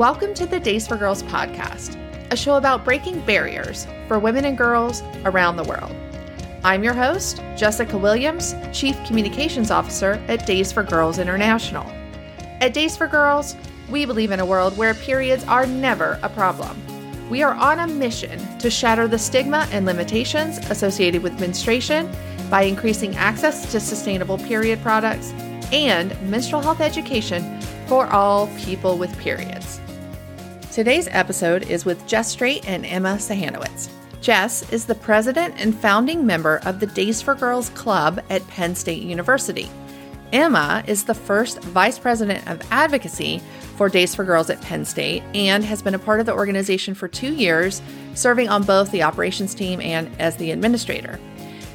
Welcome to the Days for Girls podcast, a show about breaking barriers for women and girls around the world. I'm your host, Jessica Williams, Chief Communications Officer at Days for Girls International. At Days for Girls, we believe in a world where periods are never a problem. We are on a mission to shatter the stigma and limitations associated with menstruation by increasing access to sustainable period products and menstrual health education for all people with periods. Today's episode is with Jess Straight and Emma Cihanowyz. Jess is the president and founding member of the Days for Girls Club at Penn State University. Emma is the first vice president of advocacy for Days for Girls at Penn State and has been a part of the organization for 2 years, serving on both the operations team and as the administrator.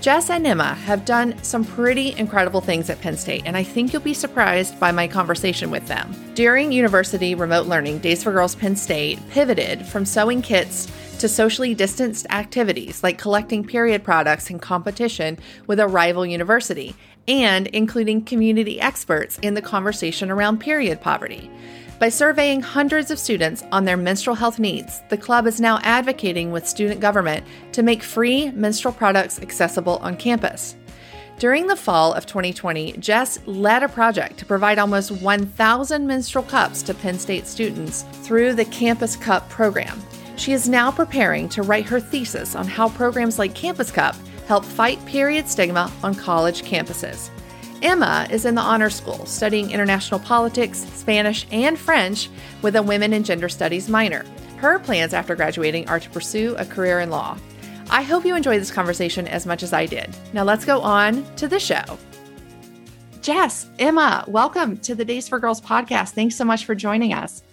Jess and Emma have done some pretty incredible things at Penn State, and I think you'll be surprised by my conversation with them. During university remote learning, Days for Girls Penn State pivoted from sewing kits to socially distanced activities like collecting period products in competition with a rival university and including community experts in the conversation around period poverty. By surveying hundreds of students on their menstrual health needs, the club is now advocating with student government to make free menstrual products accessible on campus. During the fall of 2020, Jess led a project to provide almost 1,000 menstrual cups to Penn State students through the Campus Cup program. She is now preparing to write her thesis on how programs like Campus Cup help fight period stigma on college campuses. Emma is in the honor school studying international politics, Spanish, and French with a women and gender studies minor. Her plans after graduating are to pursue a career in law. I hope you enjoy this conversation as much as I did. Now let's go on to the show. Jess, Emma, welcome to the Days for Girls podcast. Thanks so much for joining us.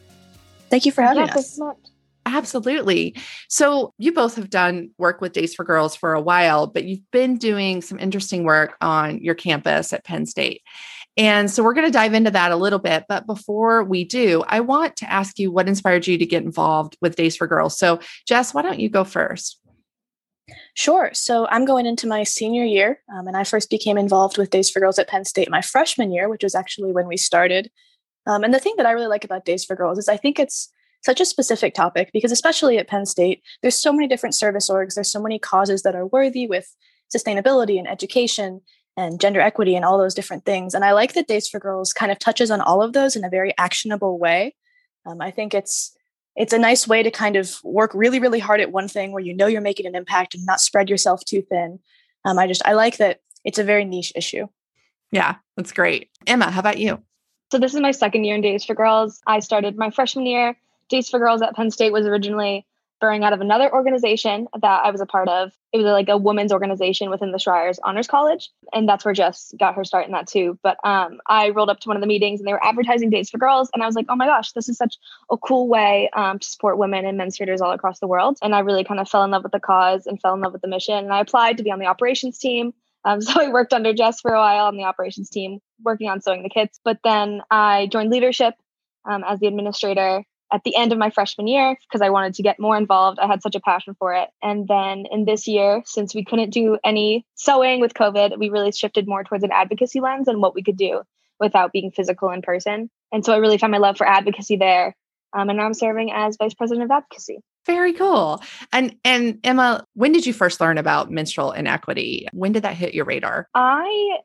Thank you for having us. Absolutely. So you both have done work with Days for Girls for a while, but you've been doing some interesting work on your campus at Penn State. And so we're going to dive into that a little bit. But before we do, I want to ask you what inspired you to get involved with Days for Girls. So Jess, why don't you go first? Sure. So I'm going into my senior year, and I first became involved with Days for Girls at Penn State my freshman year, which was actually when we started. And the thing that I really like about Days for Girls is I think it's such a specific topic, because especially at Penn State, there's so many different service orgs. There's so many causes that are worthy with sustainability and education and gender equity and all those different things. And I like that Days for Girls kind of touches on all of those in a very actionable way. I think it's a nice way to kind of work really, really hard at one thing where you know you're making an impact and not spread yourself too thin. I like that it's a very niche issue. Yeah, that's great. Emma, how about you? So this is my second year in Days for Girls. I started my freshman year. Days for Girls at Penn State was originally born out of another organization that I was a part of. It was like a women's organization within the Schreyer Honors College. And that's where Jess got her start in that too. But I rolled up to one of the meetings and they were advertising Days for Girls. And I was like, oh my gosh, this is such a cool way to support women and menstruators all across the world. And I really kind of fell in love with the cause and fell in love with the mission. And I applied to be on the operations team. So I worked under Jess for a while on the operations team, working on sewing the kits. But then I joined leadership as the administrator at the end of my freshman year, because I wanted to get more involved. I had such a passion for it. And then in this year, since we couldn't do any sewing with COVID, we really shifted more towards an advocacy lens and what we could do without being physical in person. And so I really found my love for advocacy there. And now I'm serving as vice president of advocacy. Very cool. And Emma, when did you first learn about menstrual inequity? When did that hit your radar? I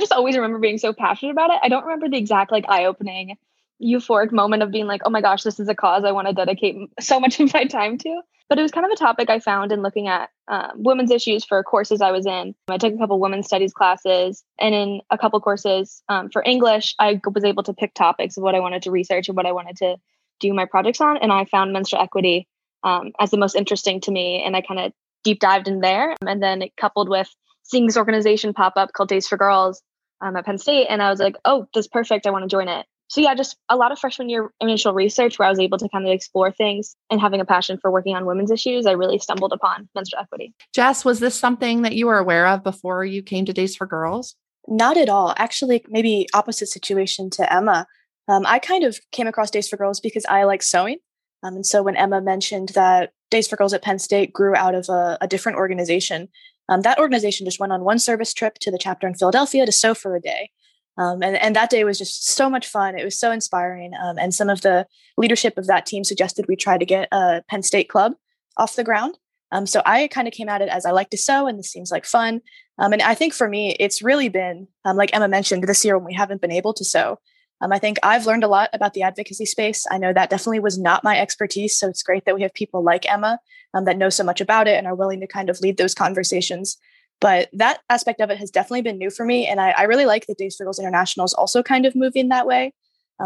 just always remember being so passionate about it. I don't remember the exact eye-opening euphoric moment of being like, oh my gosh, this is a cause I want to dedicate so much of my time to. But it was kind of a topic I found in looking at women's issues for courses I was in. I took a couple women's studies classes, and in a couple courses for English, I was able to pick topics of what I wanted to research and what I wanted to do my projects on. And I found menstrual equity as the most interesting to me. And I kind of deep dived in there. And then it coupled with seeing this organization pop up called Days for Girls at Penn State. And I was like, oh, this is perfect. I want to join it. So yeah, just a lot of freshman year initial research where I was able to kind of explore things, and having a passion for working on women's issues, I really stumbled upon menstrual equity. Jess, was this something that you were aware of before you came to Days for Girls? Not at all. Actually, maybe opposite situation to Emma. I kind of came across Days for Girls because I like sewing. And so when Emma mentioned that Days for Girls at Penn State grew out of a different organization, that organization just went on one service trip to the chapter in Philadelphia to sew for a day. And that day was just so much fun. It was so inspiring. And some of the leadership of that team suggested we try to get a Penn State club off the ground. So I kind of came at it as I like to sew, and this seems like fun. And I think for me, it's really been, like Emma mentioned, this year when we haven't been able to sew, I think I've learned a lot about the advocacy space. I know that definitely was not my expertise. So it's great that we have people like Emma that know so much about it and are willing to kind of lead those conversations. But that aspect of it has definitely been new for me. And I really like that Days for Girls International is also kind of moving that way.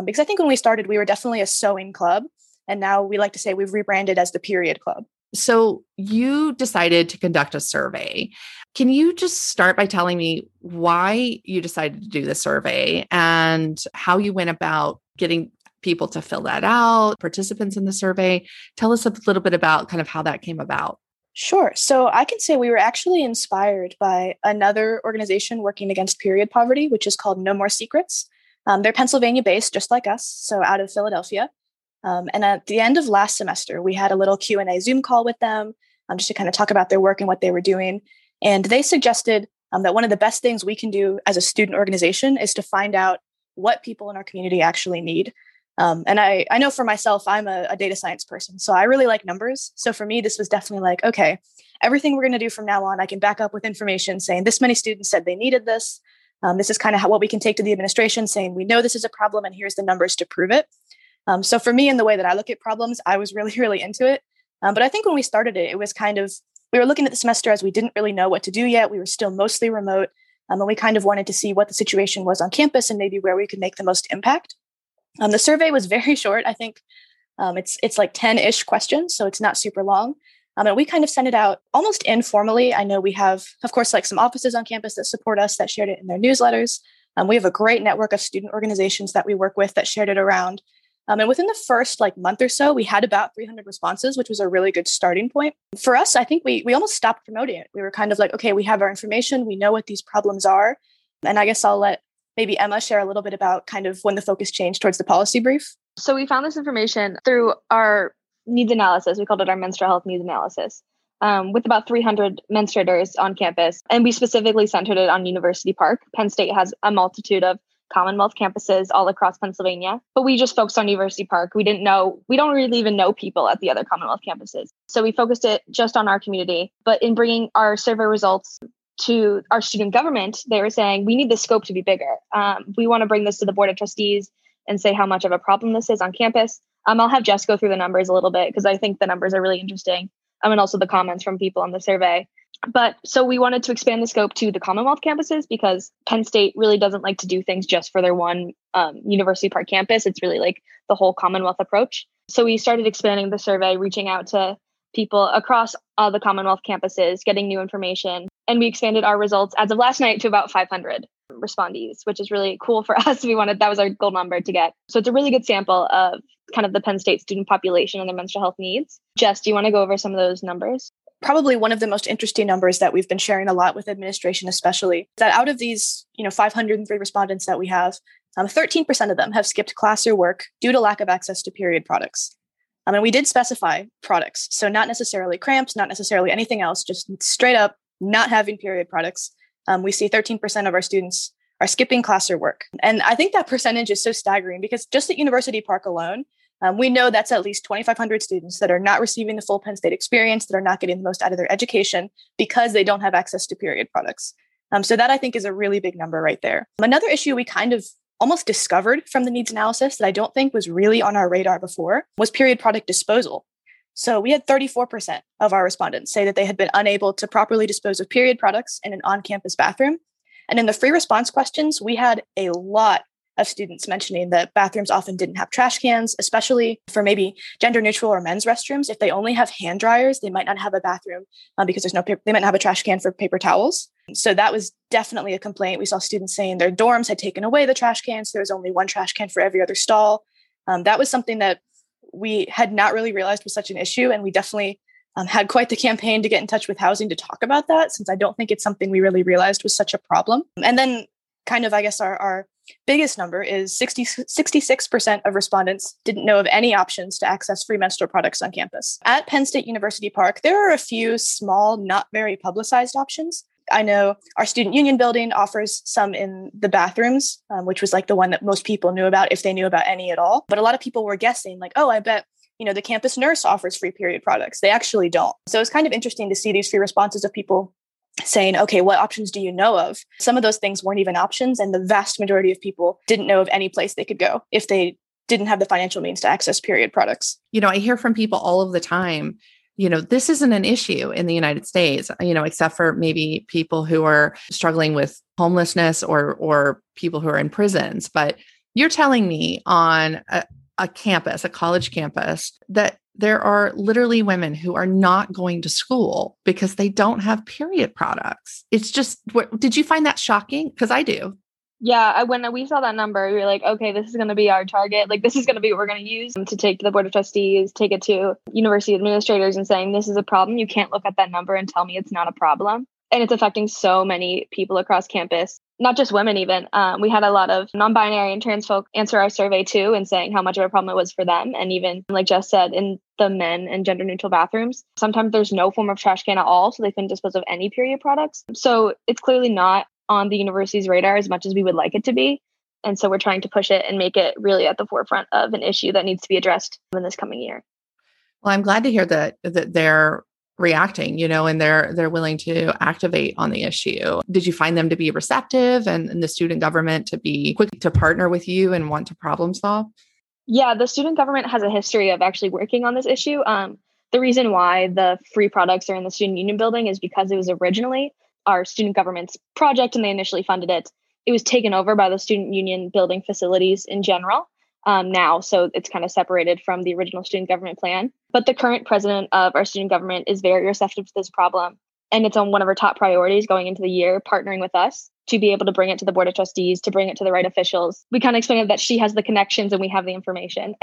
Because I think when we started, we were definitely a sewing club. And now we like to say we've rebranded as the Period Club. So you decided to conduct a survey. Can you just start by telling me why you decided to do the survey and how you went about getting people to fill that out, participants in the survey? Tell us a little bit about kind of how that came about. Sure. So I can say we were actually inspired by another organization working against period poverty, which is called No More Secrets. They're Pennsylvania-based, just like us, so out of Philadelphia. And at the end of last semester, we had a little Q&A Zoom call with them just to kind of talk about their work and what they were doing. And they suggested that one of the best things we can do as a student organization is to find out what people in our community actually need. And I know for myself, I'm a data science person, so I really like numbers. So for me, this was definitely like, okay, everything we're going to do from now on, I can back up with information saying this many students said they needed this. This is kind of what we can take to the administration saying, we know this is a problem and here's the numbers to prove it. So for me, in the way that I look at problems, I was really, really into it. But I think when we started it, it was kind of, we were looking at the semester as we didn't really know what to do yet. We were still mostly remote. And we kind of wanted to see what the situation was on campus and maybe where we could make the most impact. The survey was very short. I think it's like 10-ish questions, so it's not super long. And we kind of sent it out almost informally. I know we have, of course, like some offices on campus that support us that shared it in their newsletters. We have a great network of student organizations that we work with that shared it around. And within the first like month or so, we had about 300 responses, which was a really good starting point. For us, I think we almost stopped promoting it. We were kind of like, okay, we have our information. We know what these problems are. And I guess I'll let maybe Emma share a little bit about kind of when the focus changed towards the policy brief. So we found this information through our needs analysis. We called it our menstrual health needs analysis with about 300 menstruators on campus. And we specifically centered it on University Park. Penn State has a multitude of Commonwealth campuses all across Pennsylvania, but we just focused on University Park. We don't really even know people at the other Commonwealth campuses. So we focused it just on our community, but in bringing our survey results to our student government, they were saying, we need the scope to be bigger. We want to bring this to the Board of Trustees and say how much of a problem this is on campus. I'll have Jess go through the numbers a little bit because I think the numbers are really interesting. And also the comments from people on the survey. But so we wanted to expand the scope to the Commonwealth campuses because Penn State really doesn't like to do things just for their one University Park campus. It's really like the whole Commonwealth approach. So we started expanding the survey, reaching out to people across the Commonwealth campuses, getting new information. And we expanded our results as of last night to about 500 respondees, which is really cool for us. That was our goal number to get. So it's a really good sample of kind of the Penn State student population and their menstrual health needs. Jess, do you want to go over some of those numbers? Probably one of the most interesting numbers that we've been sharing a lot with administration, especially, that out of these 503 respondents that we have, 13% of them have skipped class or work due to lack of access to period products. And we did specify products, so not necessarily cramps, not necessarily anything else, just straight up not having period products. We see 13% of our students are skipping class or work. And I think that percentage is so staggering because just at University Park alone, we know that's at least 2,500 students that are not receiving the full Penn State experience, that are not getting the most out of their education because they don't have access to period products. So that I think is a really big number right there. Another issue we kind of almost discovered from the needs analysis that I don't think was really on our radar before was period product disposal. So we had 34% of our respondents say that they had been unable to properly dispose of period products in an on-campus bathroom. And in the free response questions, we had a lot of students mentioning that bathrooms often didn't have trash cans, especially for maybe gender neutral or men's restrooms. If they only have hand dryers, they might not have a bathroom because there's no paper. They might not have a trash can for paper towels. So that was definitely a complaint. We saw students saying their dorms had taken away the trash cans. There was only one trash can for every other stall. That was something that we had not really realized was such an issue. And we definitely had quite the campaign to get in touch with housing to talk about that, since I don't think it's something we really realized was such a problem. And then kind of, I guess, our biggest number is 66% of respondents didn't know of any options to access free menstrual products on campus. At Penn State University Park, there are a few small, not very publicized options. I know our student union building offers some in the bathrooms, which was like the one that most people knew about, if they knew about any at all. But a lot of people were guessing like, oh, I bet, you know, the campus nurse offers free period products. They actually don't. So it's kind of interesting to see these free responses of people saying, okay, what options do you know of? Some of those things weren't even options. And the vast majority of people didn't know of any place they could go if they didn't have the financial means to access period products. You know, I hear from people all of the time, you know, this isn't an issue in the United States, you know, except for maybe people who are struggling with homelessness or people who are in prisons. But you're telling me on a campus, a college campus, that there are literally women who are not going to school because they don't have period products. It's just, did you find that shocking? Because I do. Yeah, when we saw that number, we were like, okay, this is going to be our target. Like, this is going to be what we're going to use to take to the Board of Trustees, take it to university administrators and saying, this is a problem. You can't look at that number and tell me it's not a problem. And it's affecting so many people across campus, not just women even. We had a lot of non-binary and trans folk answer our survey too and saying how much of a problem it was for them. And even, like Jess said, in the men and gender neutral bathrooms, sometimes there's no form of trash can at all. So they couldn't dispose of any period products. So it's clearly not on the university's radar as much as we would like it to be. And so we're trying to push it and make it really at the forefront of an issue that needs to be addressed in this coming year. Well, I'm glad to hear that they're reacting, you know, and they're willing to activate on the issue. Did you find them to be receptive and the student government to be quick to partner with you and want to problem solve? Yeah, the student government has a history of actually working on this issue. The reason why the free products are in the student union building is because it was originally our student government's project and they initially funded it. It was taken over by the student union building facilities in general now. So it's kind of separated from the original student government plan. But the current president of our student government is very receptive to this problem. And it's on one of her top priorities going into the year, partnering with us to be able to bring it to the Board of Trustees, to bring it to the right officials. We kind of explained that she has the connections and we have the information.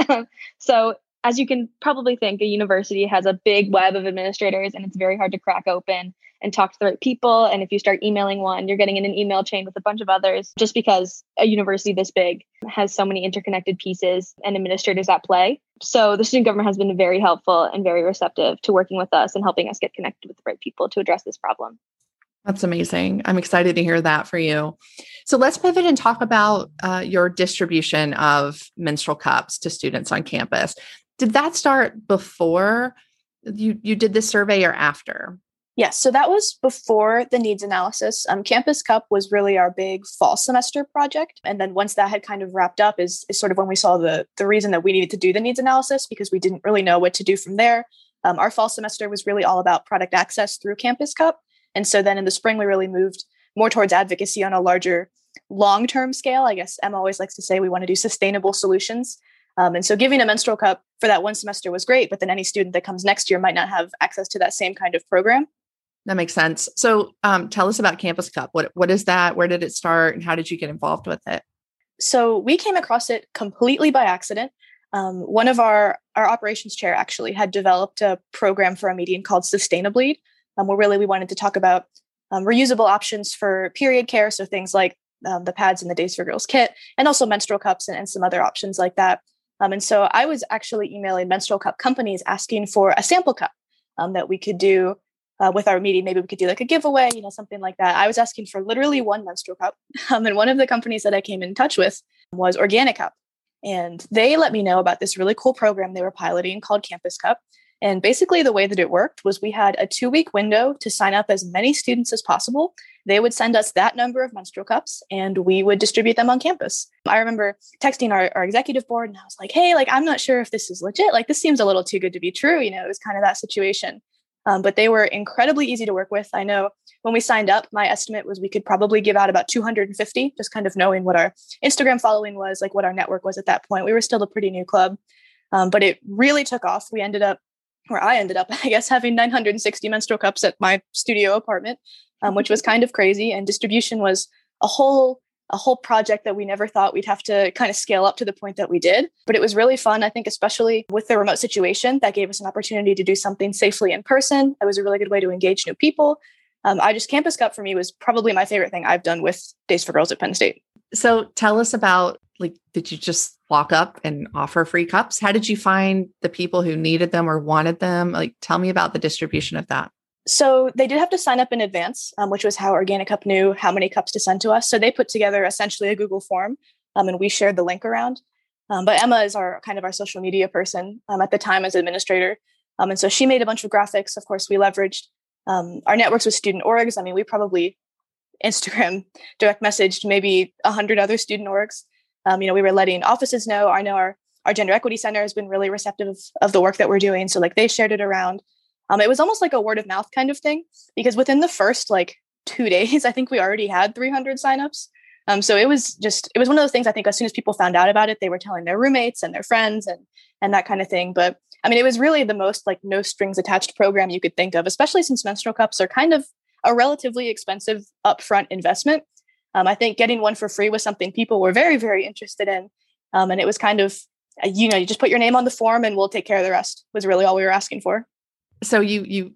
So as you can probably think, a university has a big web of administrators and it's very hard to crack open and talk to the right people. And if you start emailing one, you're getting in an email chain with a bunch of others, just because a university this big has so many interconnected pieces and administrators at play. So the student government has been very helpful and very receptive to working with us and helping us get connected with the right people to address this problem. That's amazing. I'm excited to hear that for you. So let's pivot and talk about your distribution of menstrual cups to students on campus. Did that start before you did the survey or after? Yes. So that was before the needs analysis. Campus Cup was really our big fall semester project. And then once that had kind of wrapped up is sort of when we saw the reason that we needed to do the needs analysis, because we didn't really know what to do from there. Our fall semester was really all about product access through Campus Cup. And so then in the spring, we really moved more towards advocacy on a larger long-term scale. I guess Emma always likes to say we want to do sustainable solutions. And so giving a menstrual cup for that one semester was great, but then any student that comes next year might not have access to that same kind of program. That makes sense. So tell us about Campus Cup. What is that? Where did it start? And how did you get involved with it? So we came across it completely by accident. One of our operations chair actually had developed a program for a meeting called Sustainableed, where really we wanted to talk about reusable options for period care. So things like the pads in the Days for Girls kit, and also menstrual cups and some other options like that. And so I was actually emailing menstrual cup companies asking for a sample cup that we could do with our meeting. Maybe we could do like a giveaway, you know, something like that. I was asking for literally one menstrual cup. And one of the companies that I came in touch with was Organic Cup. And they let me know about this really cool program they were piloting called Campus Cup. And basically the way that it worked was we had a 2-week window to sign up as many students as possible. They would send us that number of menstrual cups and we would distribute them on campus. I remember texting our executive board and I was like, hey, like, I'm not sure if this is legit. Like, this seems a little too good to be true. You know, it was kind of that situation. But they were incredibly easy to work with. I know when we signed up, my estimate was we could probably give out about 250, just kind of knowing what our Instagram following was, like what our network was at that point. We were still a pretty new club, but it really took off. I ended up, I guess, having 960 menstrual cups at my studio apartment, which was kind of crazy. And distribution was a whole project that we never thought we'd have to kind of scale up to the point that we did. But it was really fun. I think, especially with the remote situation, that gave us an opportunity to do something safely in person. It was a really good way to engage new people. Campus Cup for me was probably my favorite thing I've done with Days for Girls at Penn State. So tell us about, like, did you just walk up and offer free cups? How did you find the people who needed them or wanted them? Like, tell me about the distribution of that. So they did have to sign up in advance, which was how Organic Cup knew how many cups to send to us. So they put together essentially a Google form, and we shared the link around. But Emma is our social media person at the time as administrator. And so she made a bunch of graphics. Of course, we leveraged our networks with student orgs. I mean, we probably Instagram direct messaged maybe 100 other student orgs. We were letting offices know. I know our gender equity center has been really receptive of the work that we're doing. So they shared it around. It was almost like a word of mouth kind of thing, because within the first 2 days, I think we already had 300 signups. So it was one of those things, I think as soon as people found out about it, they were telling their roommates and their friends and that kind of thing. But I mean, it was really the most no strings attached program you could think of, especially since menstrual cups are kind of a relatively expensive upfront investment. I think getting one for free was something people were very, very interested in. And it was kind of, you just put your name on the form and we'll take care of the rest was really all we were asking for. So you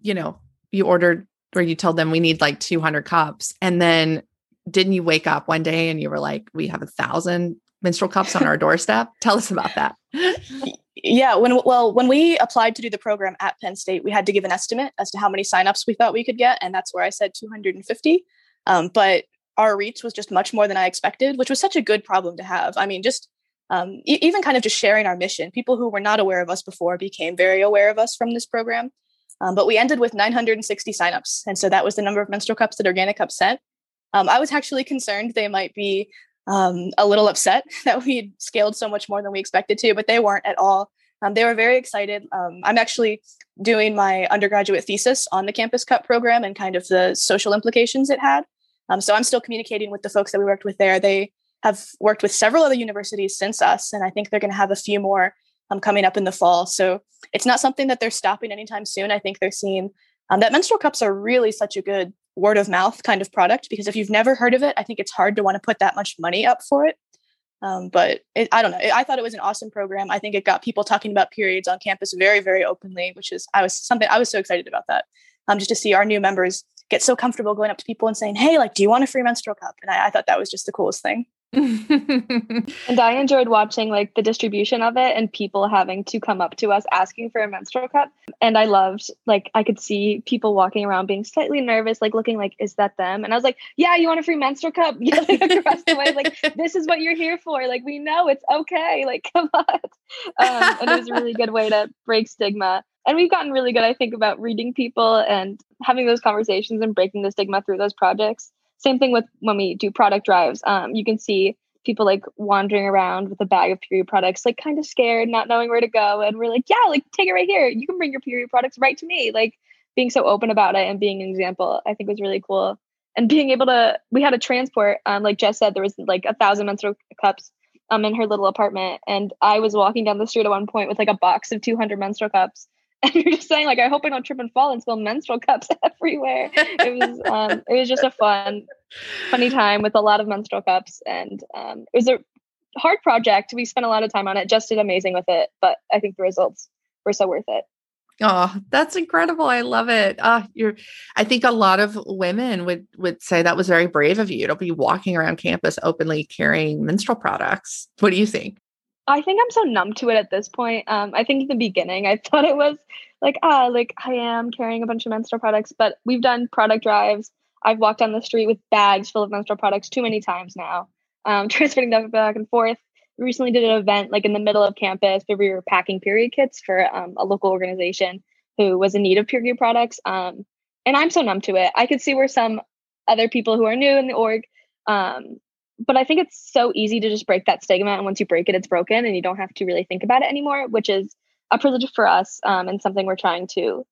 ordered, or you told them we need 200 cups. And then didn't you wake up one day and you were like, we have 1,000 menstrual cups on our doorstep? Tell us about that. Yeah. When we applied to do the program at Penn State, we had to give an estimate as to how many signups we thought we could get. And that's where I said 250. But our reach was just much more than I expected, which was such a good problem to have. I mean, just even kind of just sharing our mission, people who were not aware of us before became very aware of us from this program. But we ended with 960 signups. And so that was the number of menstrual cups that Organic Cup sent. I was actually concerned they might be a little upset that we'd scaled so much more than we expected to, but they weren't at all. They were very excited. I'm actually doing my undergraduate thesis on the Campus Cup program and kind of the social implications it had. So I'm still communicating with the folks that we worked with there. They have worked with several other universities since us, and I think they're going to have a few more coming up in the fall. So it's not something that they're stopping anytime soon. I think they're seeing that menstrual cups are really such a good word of mouth kind of product, because if you've never heard of it, I think it's hard to want to put that much money up for it. I don't know. I thought it was an awesome program. I think it got people talking about periods on campus very, very openly, I was so excited about that. Just to see our new members get so comfortable going up to people and saying, hey, do you want a free menstrual cup? And I thought that was just the coolest thing. And I enjoyed watching the distribution of it and people having to come up to us asking for a menstrual cup. And I loved, I could see people walking around being slightly nervous, looking is that them? And I was like, yeah, you want a free menstrual cup? Yelling across the way, this is what you're here for. We know it's okay. Come on. And it was a really good way to break stigma. And we've gotten really good, I think, about reading people and having those conversations and breaking the stigma through those projects. Same thing with when we do product drives. You can see people wandering around with a bag of period products, kind of scared, not knowing where to go. And we're like, yeah, take it right here. You can bring your period products right to me. Being so open about it and being an example, I think was really cool. And being able to, we had a transport, like Jess said, there was 1,000 menstrual cups in her little apartment. And I was walking down the street at one point with a box of 200 menstrual cups. And you're just saying I hope I don't trip and fall and spill menstrual cups everywhere. It was just a funny time with a lot of menstrual cups. And it was a hard project. We spent a lot of time on it. Jess did amazing with it, but I think the results were so worth it. Oh, that's incredible. I love it. I think a lot of women would say that was very brave of you to be walking around campus openly carrying menstrual products. What do you think? I think I'm so numb to it at this point. I think in the beginning, I thought it was I am carrying a bunch of menstrual products, but we've done product drives. I've walked down the street with bags full of menstrual products too many times now, transporting them back and forth. We recently did an event in the middle of campus where we were packing period kits for a local organization who was in need of period products. And I'm so numb to it. I could see where some other people who are new in the org, but I think it's so easy to just break that stigma. And once you break it, it's broken and you don't have to really think about it anymore, which is a privilege for us and something we're trying to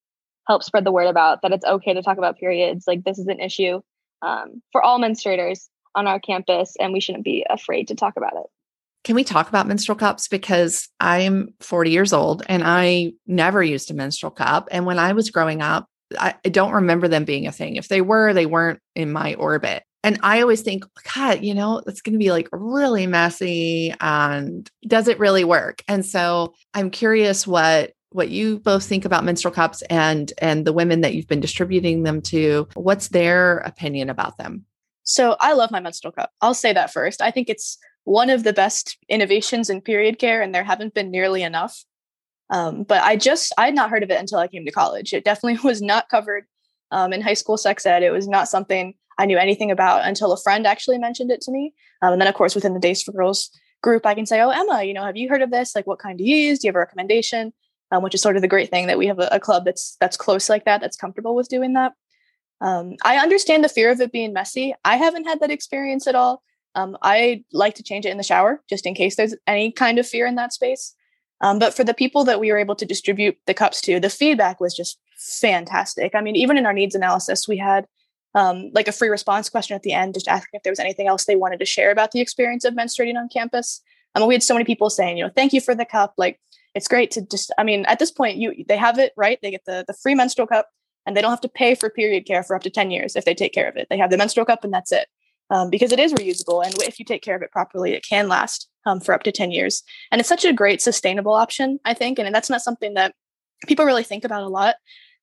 help spread the word about, that it's okay to talk about periods. This is an issue for all menstruators on our campus, and we shouldn't be afraid to talk about it. Can we talk about menstrual cups? Because I'm 40 years old and I never used a menstrual cup. And when I was growing up, I don't remember them being a thing. If they were, they weren't in my orbit. And I always think, God, it's going to be really messy. And does it really work? And so I'm curious what you both think about menstrual cups and the women that you've been distributing them to. What's their opinion about them? So I love my menstrual cup. I'll say that first. I think it's one of the best innovations in period care, and there haven't been nearly enough. But I had not heard of it until I came to college. It definitely was not covered In high school sex ed, it was not something I knew anything about until a friend actually mentioned it to me. And then, of course, within the Days for Girls group, I can say, oh, Emma, you know, have you heard of this? Like, what kind do you use? Do you have a recommendation? Which is sort of the great thing that we have a club that's close like that, that's comfortable with doing that. I understand the fear of it being messy. I haven't had that experience at all. I like to change it in the shower just in case there's any kind of fear in that space. But for the people that we were able to distribute the cups to, the feedback was just fantastic. I mean, even in our needs analysis, we had like a free response question at the end, just asking if there was anything else they wanted to share about the experience of menstruating on campus. I mean, we had so many people saying, you know, thank you for the cup. Like, it's great to just, I mean, at this point, they have it, right? They get the free menstrual cup and they don't have to pay for period care for up to 10 years if they take care of it. They have the menstrual cup and that's it. Because it is reusable. And if you take care of it properly, it can last for up to 10 years. And it's such a great sustainable option, I think. And that's not something that people really think about a lot.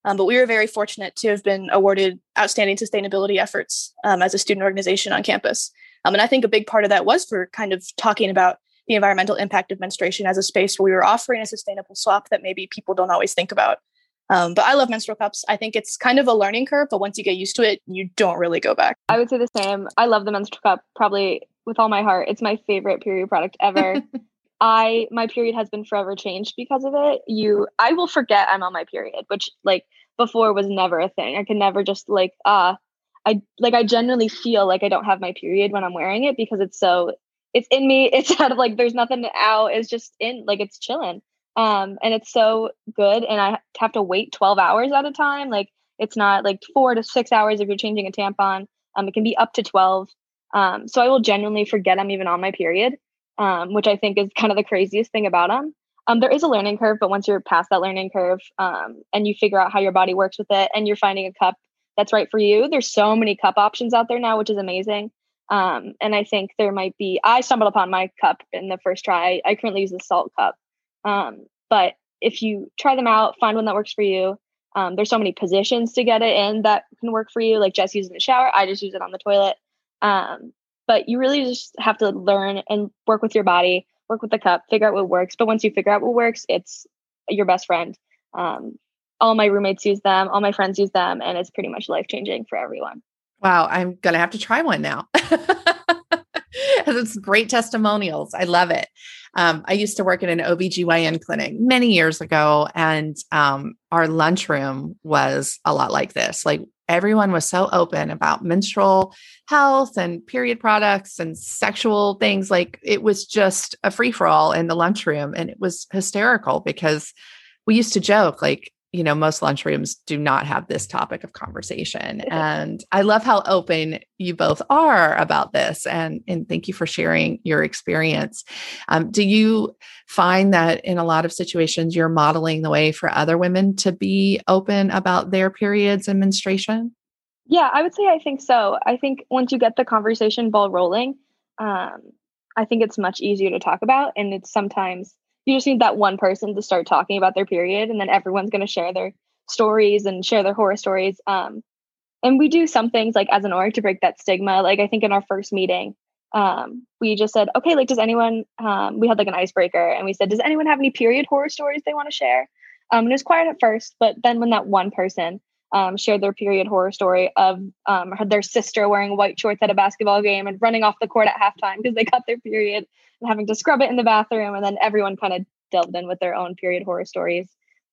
But we were very fortunate to have been awarded outstanding sustainability efforts as a student organization on campus. And I think a big part of that was for kind of talking about the environmental impact of menstruation as a space where we were offering a sustainable swap that maybe people don't always think about. But I love menstrual cups. I think it's kind of a learning curve, but once you get used to it, you don't really go back. I would say the same. I love the menstrual cup probably with all my heart. It's my favorite period product ever. My period has been forever changed because of it. I will forget I'm on my period, which like before was never a thing. I could never just like, I generally feel like I don't have my period when I'm wearing it because it's in me. It's out of like, there's nothing out. It's just in, like, it's chilling. And it's so good. And I have to wait 12 hours at a time. Like it's not like 4 to 6 hours if you're changing a tampon. It can be up to 12. So I will genuinely forget I'm even on my period, which I think is kind of the craziest thing about them. There is a learning curve, but once you're past that learning curve and you figure out how your body works with it and you're finding a cup that's right for you, there's so many cup options out there now, which is amazing. And I think I stumbled upon my cup in the first try. I currently use the Saalt cup. But if you try them out, find one that works for you. There's so many positions to get it in that can work for you. Like Jess uses it in the shower. I just use it on the toilet. But you really just have to learn and work with your body, work with the cup, figure out what works. But once you figure out what works, it's your best friend. All my roommates use them. All my friends use them. And it's pretty much life-changing for everyone. Wow. I'm going to have to try one now. It's great testimonials. I love it. I used to work in an OBGYN clinic many years ago, and our lunchroom was a lot like this. Like everyone was so open about menstrual health and period products and sexual things. Like it was just a free for all in the lunchroom. And it was hysterical because we used to joke like, you know, most lunchrooms do not have this topic of conversation. And I love how open you both are about this. And thank you for sharing your experience. Do you find that in a lot of situations, you're modeling the way for other women to be open about their periods and menstruation? Yeah, I would say I think so. I think once you get the conversation ball rolling, I think it's much easier to talk about. And it's sometimes you just need that one person to start talking about their period, and then everyone's going to share their stories and share their horror stories. And we do some things like as an org to break that stigma. Like I think in our first meeting, we just said, okay, like, does anyone, we had like an icebreaker and we said, does anyone have any period horror stories they want to share? And it was quiet at first, but then when that one person shared their period horror story of their sister wearing white shorts at a basketball game and running off the court at halftime because they got their period, and having to scrub it in the bathroom. And then everyone kind of delved in with their own period horror stories.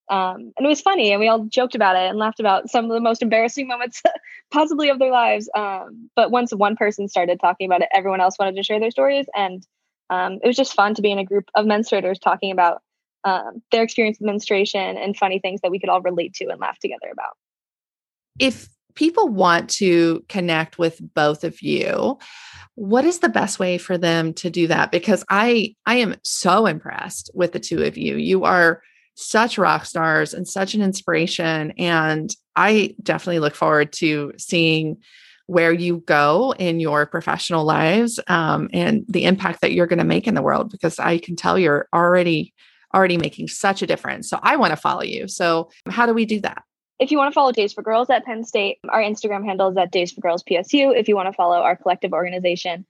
And it was funny. And we all joked about it and laughed about some of the most embarrassing moments possibly of their lives. But once one person started talking about it, everyone else wanted to share their stories. And it was just fun to be in a group of menstruators talking about their experience with menstruation and funny things that we could all relate to and laugh together about. If people want to connect with both of you, what is the best way for them to do that? Because I am so impressed with the two of you. You are such rock stars and such an inspiration. And I definitely look forward to seeing where you go in your professional lives and the impact that you're going to make in the world, because I can tell you're already making such a difference. So I want to follow you. So how do we do that? If you want to follow Days for Girls at Penn State, our Instagram handle is at Days for Girls PSU. If you want to follow our collective organization,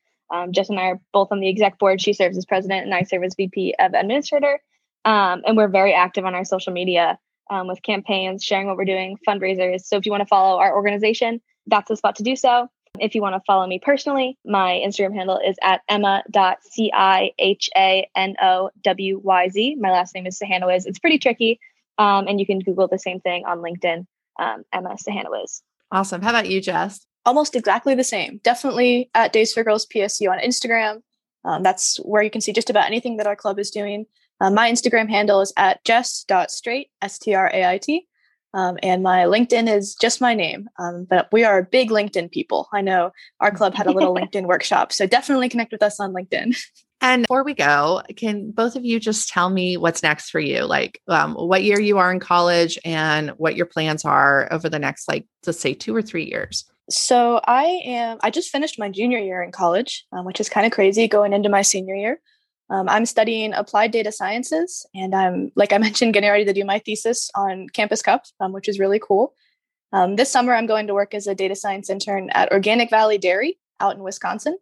Jess and I are both on the exec board. She serves as president and I serve as VP of administrator. And we're very active on our social media. with campaigns, sharing what we're doing, fundraisers. So if you want to follow our organization, that's the spot to do so. If you want to follow me personally, my Instagram handle is at emma.cihanowyz. My last name is Cihanowyz. It's pretty tricky. And you can Google the same thing on LinkedIn, Emma Cihanowyz. Awesome. How about you, Jess? Almost exactly the same. Definitely at Days for Girls PSU on Instagram. That's where you can see just about anything that our club is doing. My Instagram handle is at jess.straight, S-T-R-A-I-T. And my LinkedIn is just my name. But we are big LinkedIn people. I know our club had a little LinkedIn workshop. So definitely connect with us on LinkedIn. And before we go, can both of you just tell me what's next for you? Like what year you are in college and what your plans are over the next, like, let's say 2 or 3 years. So I just finished my junior year in college, which is kind of crazy going into my senior year. I'm studying applied data sciences, and I'm, like I mentioned, getting ready to do my thesis on Campus Cup, which is really cool. This summer, I'm going to work as a data science intern at Organic Valley Dairy out in Wisconsin.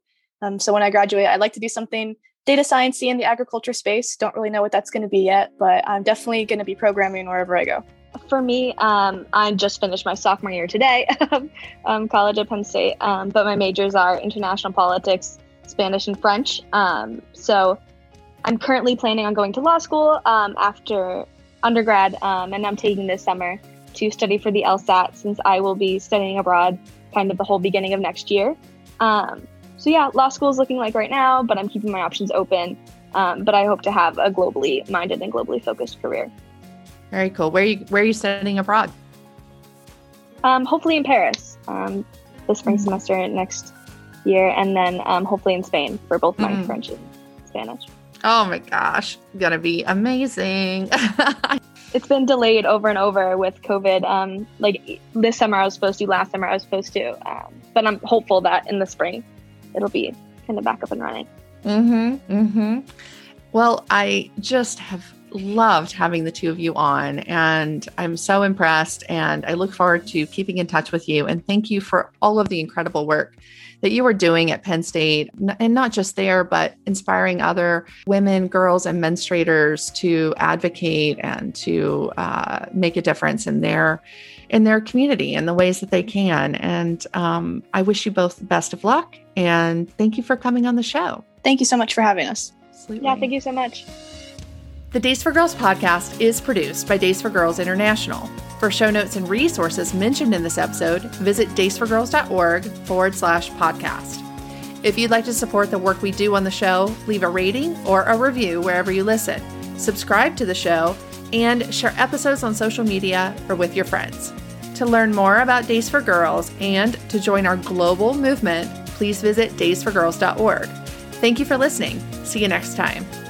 So when I graduate, I'd like to do something data science-y in the agriculture space. Don't really know what that's going to be yet, but I'm definitely going to be programming wherever I go. For me, I just finished my sophomore year today of college at Penn State, but my majors are international politics, Spanish, and French. So I'm currently planning on going to law school after undergrad, and I'm taking this summer to study for the LSAT since I will be studying abroad kind of the whole beginning of next year. So yeah, law school is looking like right now, but I'm keeping my options open. But I hope to have a globally minded and globally focused career. Very cool. Where are you studying abroad? Hopefully in Paris the spring semester next year, and then hopefully in Spain for both my French and Spanish. Oh my gosh, gonna be amazing. It's been delayed over and over with COVID. Like this summer I was supposed to, last summer I was supposed to, but I'm hopeful that in the spring it'll be kind of back up and running. Well, I just have loved having the two of you on, and I'm so impressed, and I look forward to keeping in touch with you. And thank you for all of the incredible work that you are doing at Penn State, and not just there, but inspiring other women, girls, and menstruators to advocate and to make a difference in their community in the ways that they can. And I wish you both the best of luck, and thank you for coming on the show. Thank you so much for having us. Absolutely. Yeah, thank you so much. The Days for Girls podcast is produced by Days for Girls International. For show notes and resources mentioned in this episode, visit daysforgirls.org/podcast. If you'd like to support the work we do on the show, leave a rating or a review wherever you listen, subscribe to the show, and share episodes on social media or with your friends. To learn more about Days for Girls and to join our global movement, please visit daysforgirls.org. Thank you for listening. See you next time.